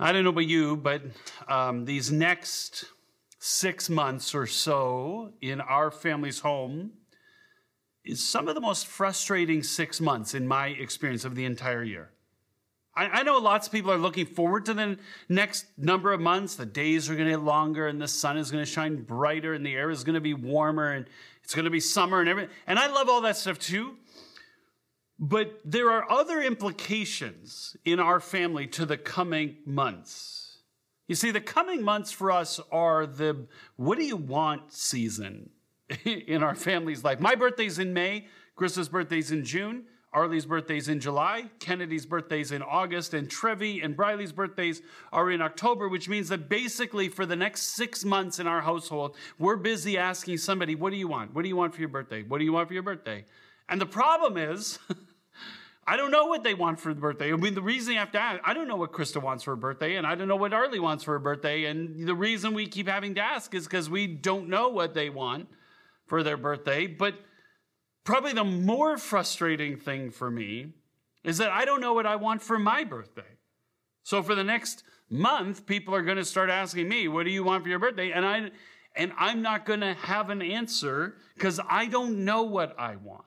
I don't know about you, but these next 6 months or so in our family's home is some of the most frustrating 6 months in my experience of the entire year. I know lots of people are looking forward to the next number of months. The days are going to get longer and the sun is going to shine brighter and the air is going to be warmer and it's going to be summer and everything. And I love all that stuff too. But there are other implications in our family to the coming months. You see, the coming months for us are the what do you want season in our family's life. My birthday's in May, Chris's birthday's in June, Arlie's birthday's in July, Kennedy's birthday's in August, and Trevi and Briley's birthdays are in October, which means that basically for the next 6 months in our household, we're busy asking somebody, what do you want? What do you want for your birthday? What do you want for your birthday? And the problem is, I don't know what they want for the birthday. I mean, the reason you have to ask, I don't know what Krista wants for her birthday, and I don't know what Arlie wants for her birthday. And the reason we keep having to ask is because we don't know what they want for their birthday. But probably the more frustrating thing for me is that I don't know what I want for my birthday. So for the next month, people are going to start asking me, what do you want for your birthday? And I'm not going to have an answer because I don't know what I want.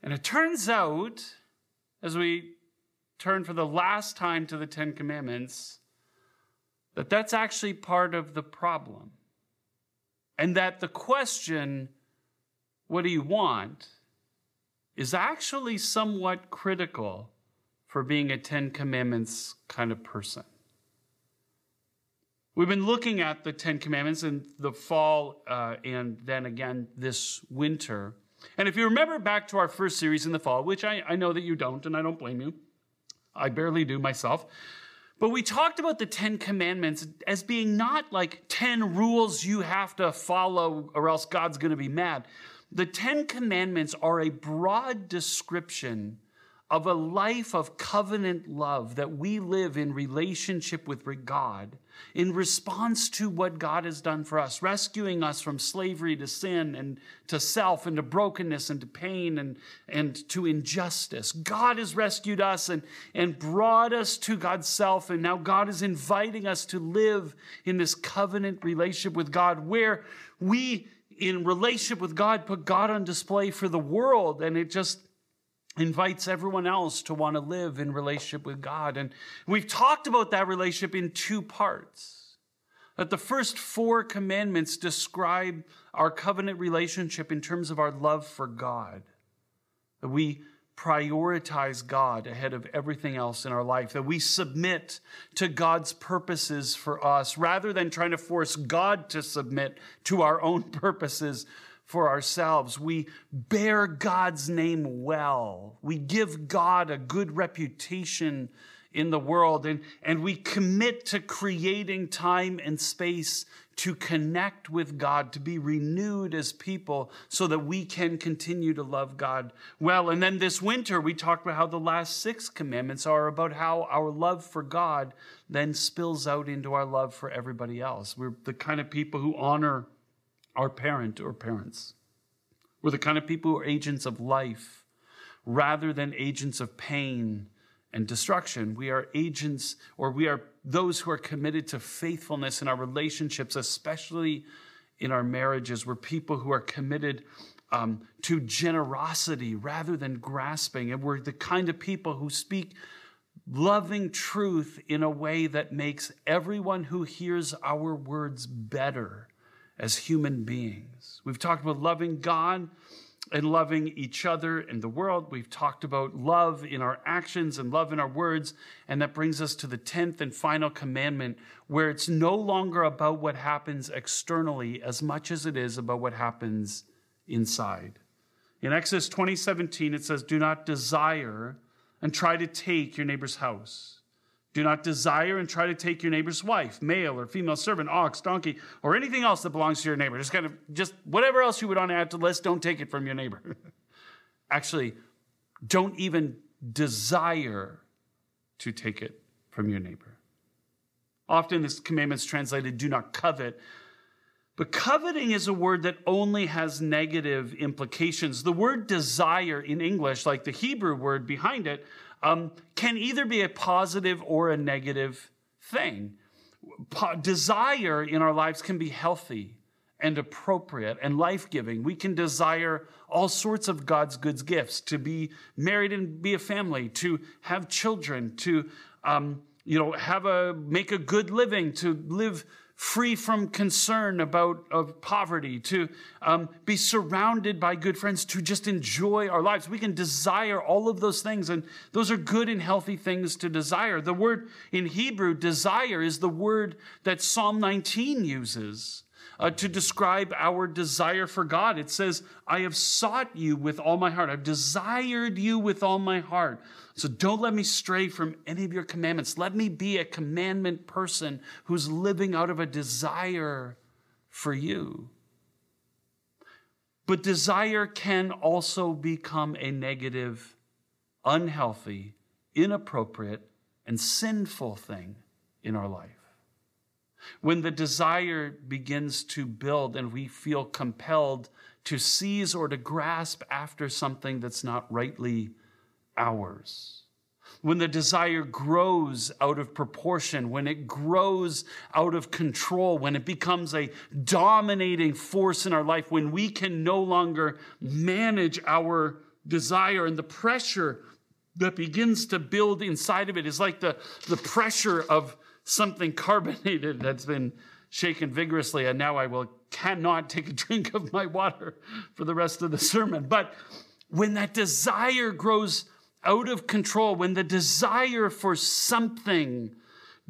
And it turns out, as we turn for the last time to the Ten Commandments, that that's actually part of the problem. And that the question, what do you want, is actually somewhat critical for being a Ten Commandments kind of person. We've been looking at the Ten Commandments in the fall and then again this winter. And if you remember back to our first series in the fall, which I know that you don't, and I don't blame you. I barely do myself. But we talked about the Ten Commandments as being not like 10 rules you have to follow or else God's going to be mad. The Ten Commandments are a broad description of a life of covenant love that we live in relationship with God in response to what God has done for us, rescuing us from slavery to sin and to self and to brokenness and to pain and to injustice. God has rescued us and brought us to God's self, and now God is inviting us to live in this covenant relationship with God where we, in relationship with God, put God on display for the world, and it just invites everyone else to want to live in relationship with God. And we've talked about that relationship in two parts. That the first 4 commandments describe our covenant relationship in terms of our love for God. That we prioritize God ahead of everything else in our life. That we submit to God's purposes for us rather than trying to force God to submit to our own purposes for ourselves. We bear God's name well. We give God a good reputation in the world, and we commit to creating time and space to connect with God, to be renewed as people so that we can continue to love God well. And then this winter, we talked about how the last 6 commandments are about how our love for God then spills out into our love for everybody else. We're the kind of people who honor our parent or parents. We're the kind of people who are agents of life rather than agents of pain and destruction. We are agents, or we are those who are committed to faithfulness in our relationships, especially in our marriages. We're people who are committed to generosity rather than grasping. And we're the kind of people who speak loving truth in a way that makes everyone who hears our words better as human beings. We've talked about loving God and loving each other and the world. We've talked about love in our actions and love in our words. And that brings us to the 10th and final commandment, where it's no longer about what happens externally as much as it is about what happens inside. In Exodus 20:17, it says, do not desire and try to take your neighbor's house. Do not desire and try to take your neighbor's wife, male or female servant, ox, donkey, or anything else that belongs to your neighbor. Just whatever else you would want to add to the list, don't take it from your neighbor. Actually, don't even desire to take it from your neighbor. Often this commandment's translated, do not covet. But coveting is a word that only has negative implications. The word desire in English, like the Hebrew word behind it, can either be a positive or a negative thing. Desire in our lives can be healthy and appropriate and life-giving. We can desire all sorts of God's good gifts, to be married and be a family, to have children, to make a good living, to live free from concern of poverty, to be surrounded by good friends, to just enjoy our lives. We can desire all of those things, and those are good and healthy things to desire. The word in Hebrew, desire, is the word that Psalm 19 uses to describe our desire for God. It says, I have sought you with all my heart. I've desired you with all my heart. So don't let me stray from any of your commandments. Let me be a commandment person who's living out of a desire for you. But desire can also become a negative, unhealthy, inappropriate, and sinful thing in our life. When the desire begins to build and we feel compelled to seize or to grasp after something that's not rightly ours. When the desire grows out of proportion, when it grows out of control, when it becomes a dominating force in our life, when we can no longer manage our desire, and the pressure that begins to build inside of it is like the pressure of something carbonated that's been shaken vigorously, and now I cannot take a drink of my water for the rest of the sermon. But when that desire grows out of control, when the desire for something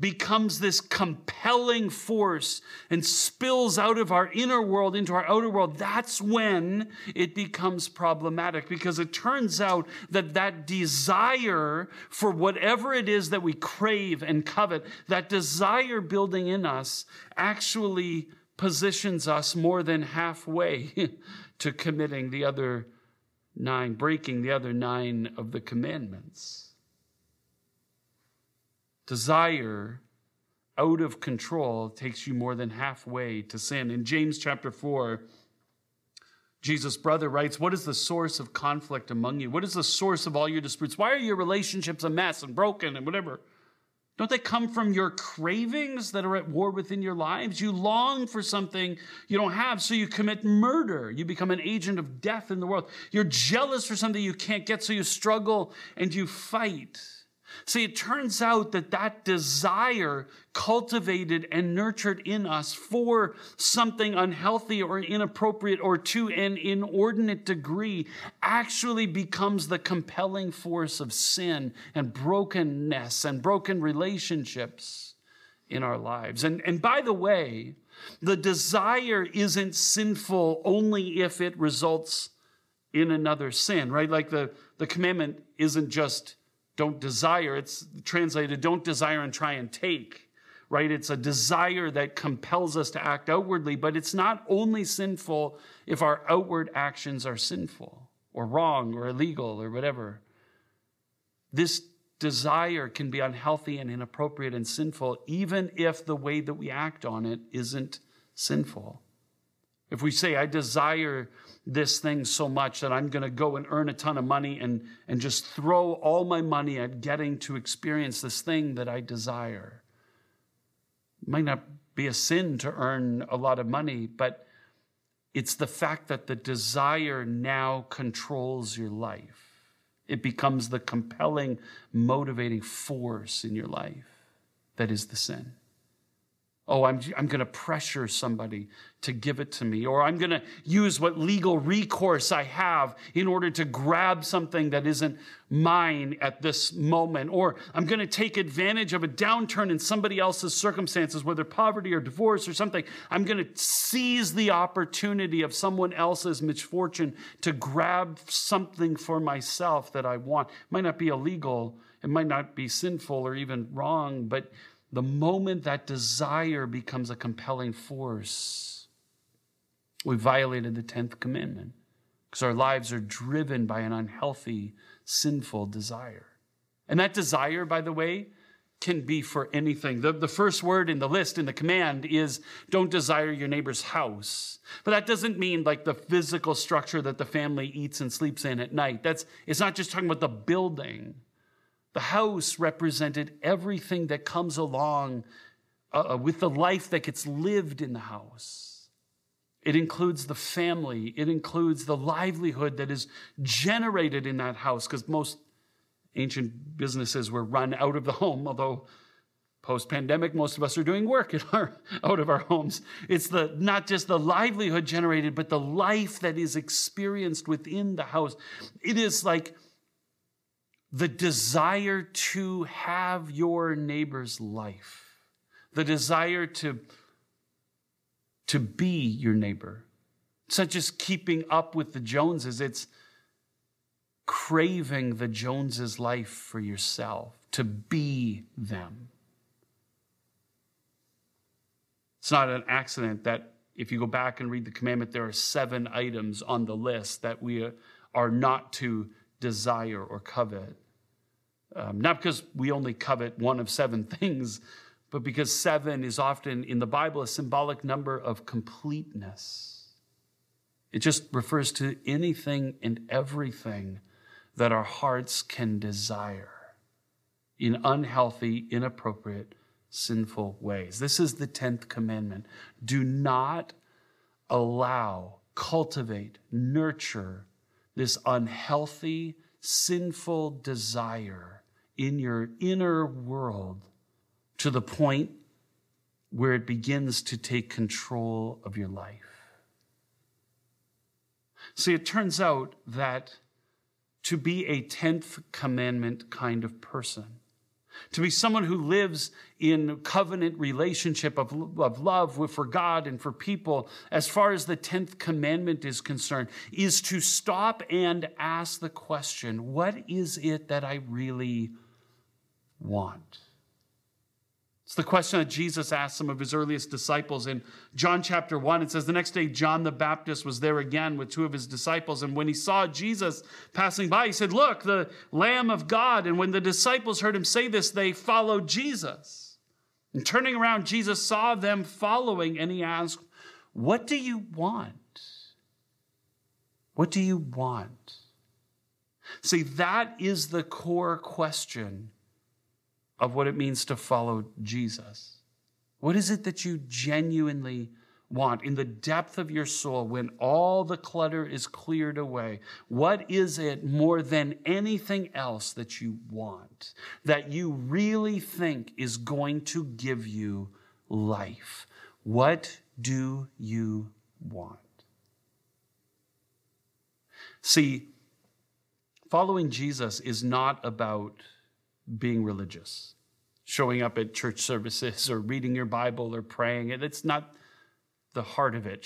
becomes this compelling force and spills out of our inner world into our outer world, that's when it becomes problematic, because it turns out that desire for whatever it is that we crave and covet, that desire building in us actually positions us more than halfway to committing the other nine, breaking the other nine of the commandments. Desire out of control takes you more than halfway to sin. In James chapter 4, Jesus' brother writes, what is the source of conflict among you? What is the source of all your disputes? Why are your relationships a mess and broken and whatever? Don't they come from your cravings that are at war within your lives? You long for something you don't have, so you commit murder. You become an agent of death in the world. You're jealous for something you can't get, so you struggle and you fight. See, it turns out that desire cultivated and nurtured in us for something unhealthy or inappropriate or to an inordinate degree actually becomes the compelling force of sin and brokenness and broken relationships in our lives. And by the way, the desire isn't sinful only if it results in another sin, right? Like the commandment isn't just don't desire, it's translated, don't desire and try and take, right? It's a desire that compels us to act outwardly, but it's not only sinful if our outward actions are sinful or wrong or illegal or whatever. This desire can be unhealthy and inappropriate and sinful, even if the way that we act on it isn't sinful. If we say, I desire this thing so much that I'm going to go and earn a ton of money and just throw all my money at getting to experience this thing that I desire. It might not be a sin to earn a lot of money, but it's the fact that the desire now controls your life. It becomes the compelling, motivating force in your life that is the sin. Oh, I'm going to pressure somebody to give it to me, or I'm going to use what legal recourse I have in order to grab something that isn't mine at this moment, or I'm going to take advantage of a downturn in somebody else's circumstances, whether poverty or divorce or something. I'm going to seize the opportunity of someone else's misfortune to grab something for myself that I want. It might not be illegal, it might not be sinful or even wrong, but the moment that desire becomes a compelling force, we violated the 10th commandment, because our lives are driven by an unhealthy, sinful desire. And that desire, by the way, can be for anything. The first word in the list, in the command, is don't desire your neighbor's house. But that doesn't mean like the physical structure that the family eats and sleeps in at night. It's not just talking about the building. The house represented everything that comes along with the life that gets lived in the house. It includes the family. It includes the livelihood that is generated in that house, because most ancient businesses were run out of the home, although post-pandemic, most of us are doing work out of our homes. It's not just the livelihood generated, but the life that is experienced within the house. It is like the desire to have your neighbor's life, the desire to be your neighbor. It's not just keeping up with the Joneses. It's craving the Joneses' life for yourself, to be them. It's not an accident that if you go back and read the commandment, there are 7 items on the list that we are not to desire or covet. Not because we only covet one of 7 things, but because 7 is often in the Bible a symbolic number of completeness. It just refers to anything and everything that our hearts can desire in unhealthy, inappropriate, sinful ways. This is the 10th commandment. Do not allow, cultivate, nurture this unhealthy, sinful desire in your inner world to the point where it begins to take control of your life. See, it turns out that to be a 10th commandment kind of person, to be someone who lives in covenant relationship of love for God and for people, as far as the 10th commandment is concerned, is to stop and ask the question, what is it that I really want? It's the question that Jesus asked some of his earliest disciples in John chapter 1. It says, the next day John the Baptist was there again with 2 of his disciples. And when he saw Jesus passing by, he said, look, the Lamb of God. And when the disciples heard him say this, they followed Jesus. And turning around, Jesus saw them following, and he asked, what do you want? What do you want? See, that is the core question of what it means to follow Jesus. What is it that you genuinely want in the depth of your soul when all the clutter is cleared away? What is it more than anything else that you want, that you really think is going to give you life? What do you want? See, following Jesus is not about being religious, showing up at church services or reading your Bible or praying. It's not the heart of it.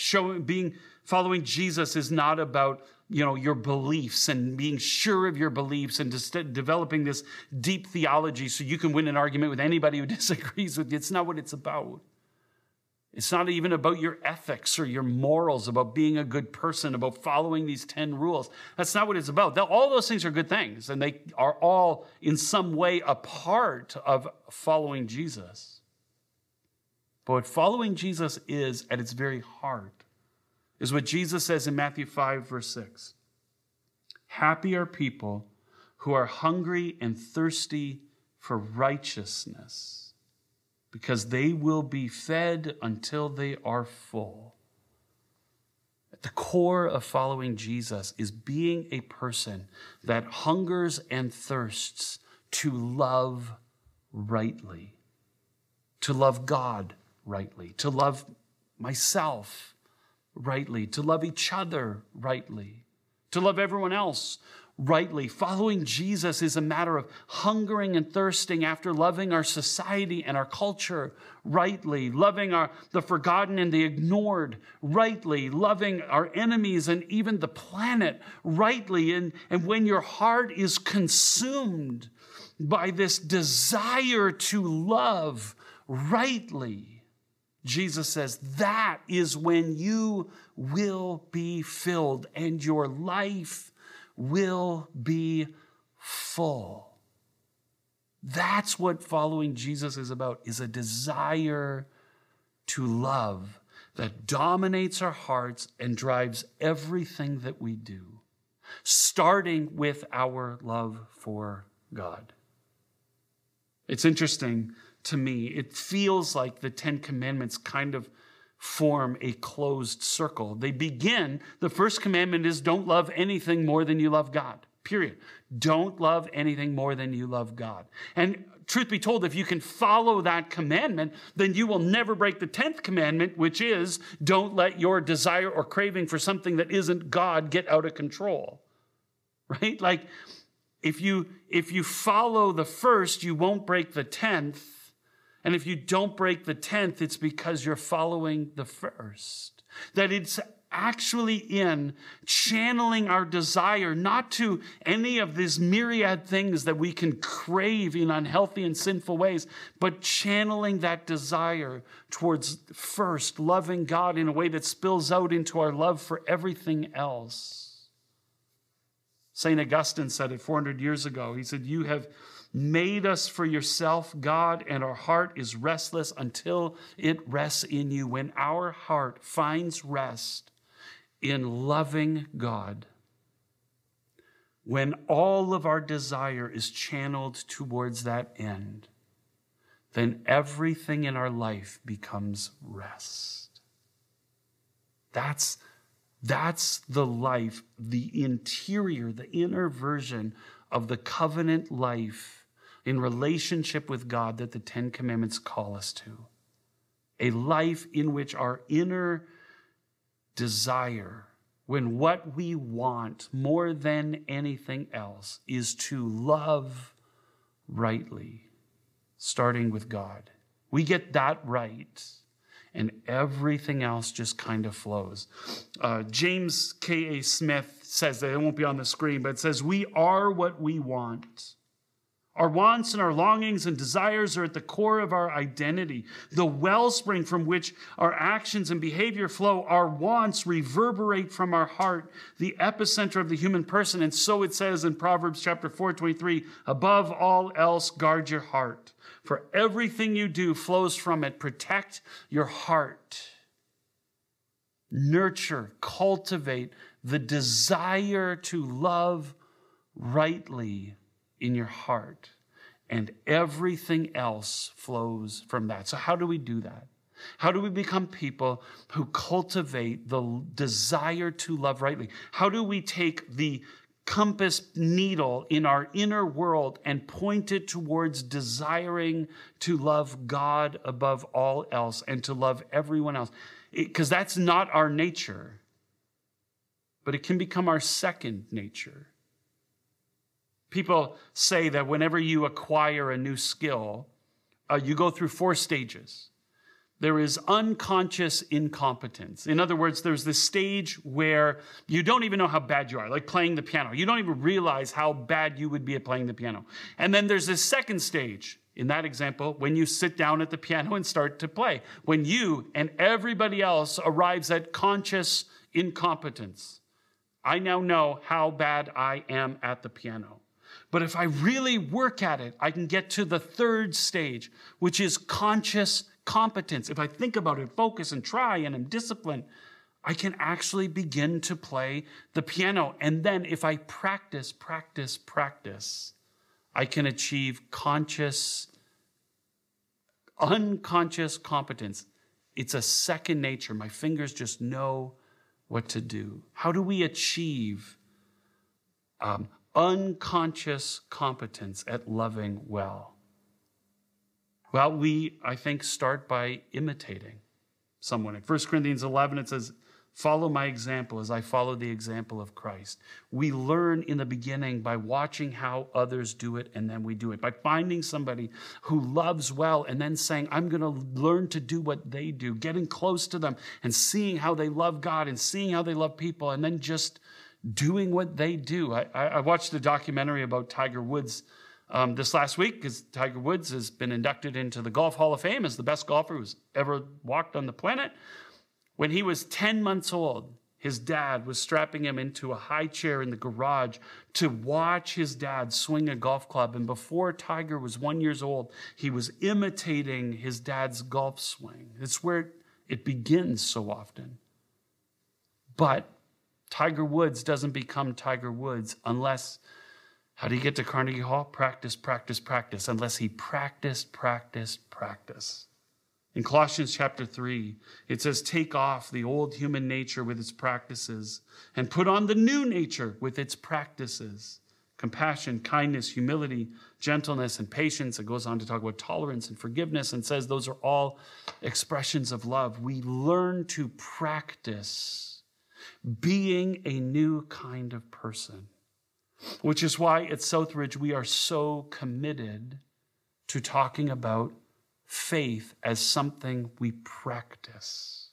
Following Jesus is not about, your beliefs and being sure of your beliefs and just developing this deep theology so you can win an argument with anybody who disagrees with you. It's not what it's about. It's not even about your ethics or your morals, about being a good person, about following these 10 rules. That's not what it's about. All those things are good things, and they are all in some way a part of following Jesus. But what following Jesus is at its very heart is what Jesus says in Matthew 5, verse 6. Happy are people who are hungry and thirsty for righteousness, because they will be fed until they are full. At the core of following Jesus is being a person that hungers and thirsts to love rightly, to love God rightly, to love myself rightly, to love each other rightly, to love everyone else rightly. Following Jesus is a matter of hungering and thirsting after loving our society and our culture rightly, loving the forgotten and the ignored rightly, loving our enemies and even the planet rightly. And when your heart is consumed by this desire to love rightly, Jesus says that is when you will be filled and your life will be full. That's what following Jesus is about, is a desire to love that dominates our hearts and drives everything that we do, starting with our love for God. It's interesting to me. It feels like the Ten Commandments kind of form a closed circle. They begin, the first commandment is don't love anything more than you love God, period. Don't love anything more than you love God. And truth be told, if you can follow that commandment, then you will never break the 10th commandment, which is don't let your desire or craving for something that isn't God get out of control, right? Like if you follow the first, you won't break the 10th. And if you don't break the 10th, it's because you're following the first. That it's actually in channeling our desire, not to any of these myriad things that we can crave in unhealthy and sinful ways, but channeling that desire towards first loving God in a way that spills out into our love for everything else. St. Augustine said it 400 years ago. He said, "You have made us for yourself, God, and our heart is restless until it rests in you." When our heart finds rest in loving God, when all of our desire is channeled towards that end, then everything in our life becomes rest. That's the life, the interior, the inner version of the covenant life in relationship with God that the Ten Commandments call us to. A life in which our inner desire, when what we want more than anything else is to love rightly, starting with God. We get that right, and everything else just kind of flows. James K.A. Smith says that, it won't be on the screen, but it says, "We are what we want. Our wants and our longings and desires are at the core of our identity. The wellspring from which our actions and behavior flow, our wants reverberate from our heart, the epicenter of the human person." And so it says in Proverbs chapter 4:23, "Above all else, guard your heart, for everything you do flows from it. Protect your heart." Nurture, cultivate the desire to love rightly in your heart, and everything else flows from that. So how do we do that? How do we become people who cultivate the desire to love rightly? How do we take the compass needle in our inner world and point it towards desiring to love God above all else and to love everyone else? Because that's not our nature, but it can become our second nature. People say that whenever you acquire a new skill, you go through 4 stages. There is unconscious incompetence. In other words, there's this stage where you don't even know how bad you are, like playing the piano. You don't even realize how bad you would be at playing the piano. And then there's this second stage, in that example, when you sit down at the piano and start to play, when you and everybody else arrives at conscious incompetence. I now know how bad I am at the piano. But if I really work at it, I can get to the third stage, which is conscious competence. If I think about it, focus, and try, and am disciplined, I can actually begin to play the piano. And then if I practice, I can achieve unconscious competence. It's a second nature. My fingers just know what to do. How do we achieve unconscious competence at loving well? Well, we, I think, start by imitating someone. In 1 Corinthians 11, it says, "Follow my example as I follow the example of Christ." We learn in the beginning by watching how others do it, and then we do it. By finding somebody who loves well and then saying, "I'm going to learn to do what they do," getting close to them and seeing how they love God and seeing how they love people, and then just doing what they do. I watched a documentary about Tiger Woods this last week, because Tiger Woods has been inducted into the Golf Hall of Fame as the best golfer who's ever walked on the planet. When he was 10 months old, his dad was strapping him into a high chair in the garage to watch his dad swing a golf club. And before Tiger was 1 year old, he was imitating his dad's golf swing. It's where it begins so often. But Tiger Woods doesn't become Tiger Woods unless How do you get to Carnegie Hall? Practice, practice, practice, unless he practiced, practice, practice. In Colossians chapter 3, it says, take off the old human nature with its practices and put on the new nature with its practices. Compassion, kindness, humility, gentleness, and patience. It goes on to talk about tolerance and forgiveness and says those are all expressions of love. We learn to practice being a new kind of person, which is why at Southridge we are so committed to talking about faith as something we practice.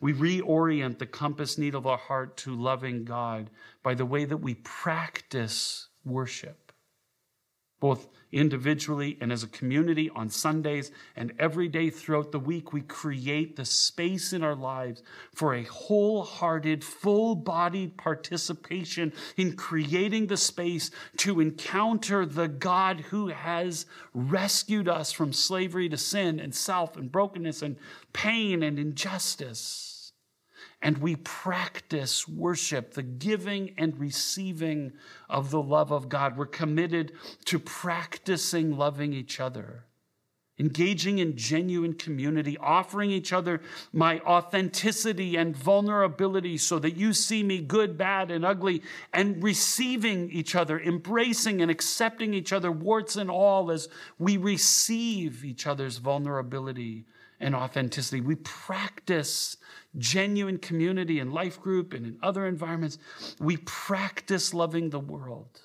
We reorient the compass needle of our heart to loving God by the way that we practice worship, both individually and as a community on Sundays and every day throughout the week. We create the space in our lives for a wholehearted, full-bodied participation in creating the space to encounter the God who has rescued us from slavery to sin and self and brokenness and pain and injustice. And we practice worship, the giving and receiving of the love of God. We're committed to practicing loving each other, engaging in genuine community, offering each other my authenticity and vulnerability so that you see me good, bad, and ugly, and receiving each other, embracing and accepting each other, warts and all, as we receive each other's vulnerability and authenticity. We practice genuine community in life group and in other environments. We practice loving the world.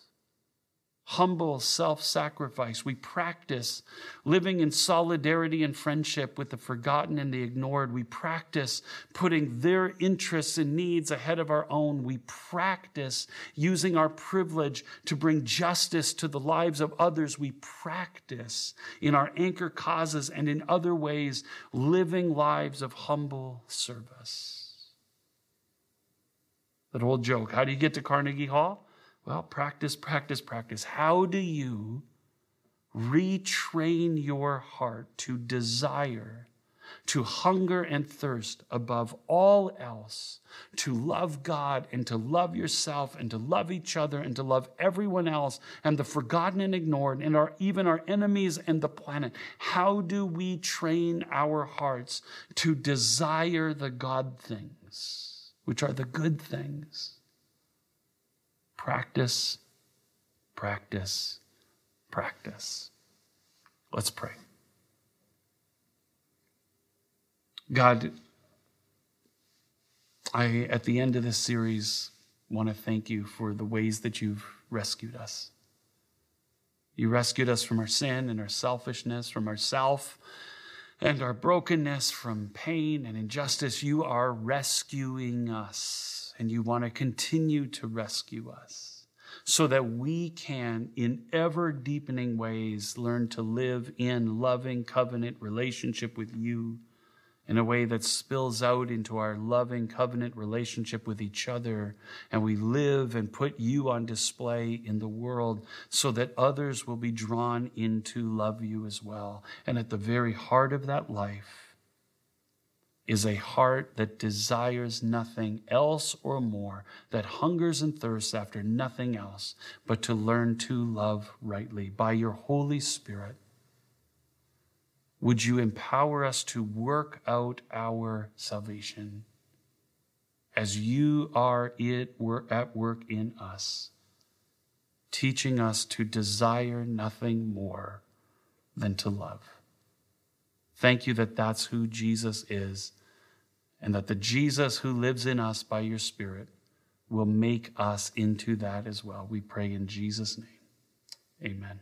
Humble self-sacrifice. We practice living in solidarity and friendship with the forgotten and the ignored. We practice putting their interests and needs ahead of our own. We practice using our privilege to bring justice to the lives of others. We practice in our anchor causes and in other ways living lives of humble service. That old joke, how do you get to Carnegie Hall? Well, practice, practice, practice. How do you retrain your heart to desire, to hunger and thirst above all else, to love God and to love yourself and to love each other and to love everyone else and the forgotten and ignored and even our enemies and the planet? How do we train our hearts to desire the God things, which are the good things? Practice, practice, practice. Let's pray. God, I, at the end of this series, want to thank you for the ways that you've rescued us. You rescued us from our sin and our selfishness, from ourself and our brokenness, from pain and injustice. You are rescuing us. And you want to continue to rescue us so that we can, in ever-deepening ways, learn to live in loving covenant relationship with you in a way that spills out into our loving covenant relationship with each other. And we live and put you on display in the world so that others will be drawn in to love you as well. And at the very heart of that life is a heart that desires nothing else or more, that hungers and thirsts after nothing else, but to learn to love rightly. By your Holy Spirit, would you empower us to work out our salvation as you are at work in us, teaching us to desire nothing more than to love. Thank you that that's who Jesus is, and that the Jesus who lives in us by your Spirit will make us into that as well. We pray in Jesus' name. Amen.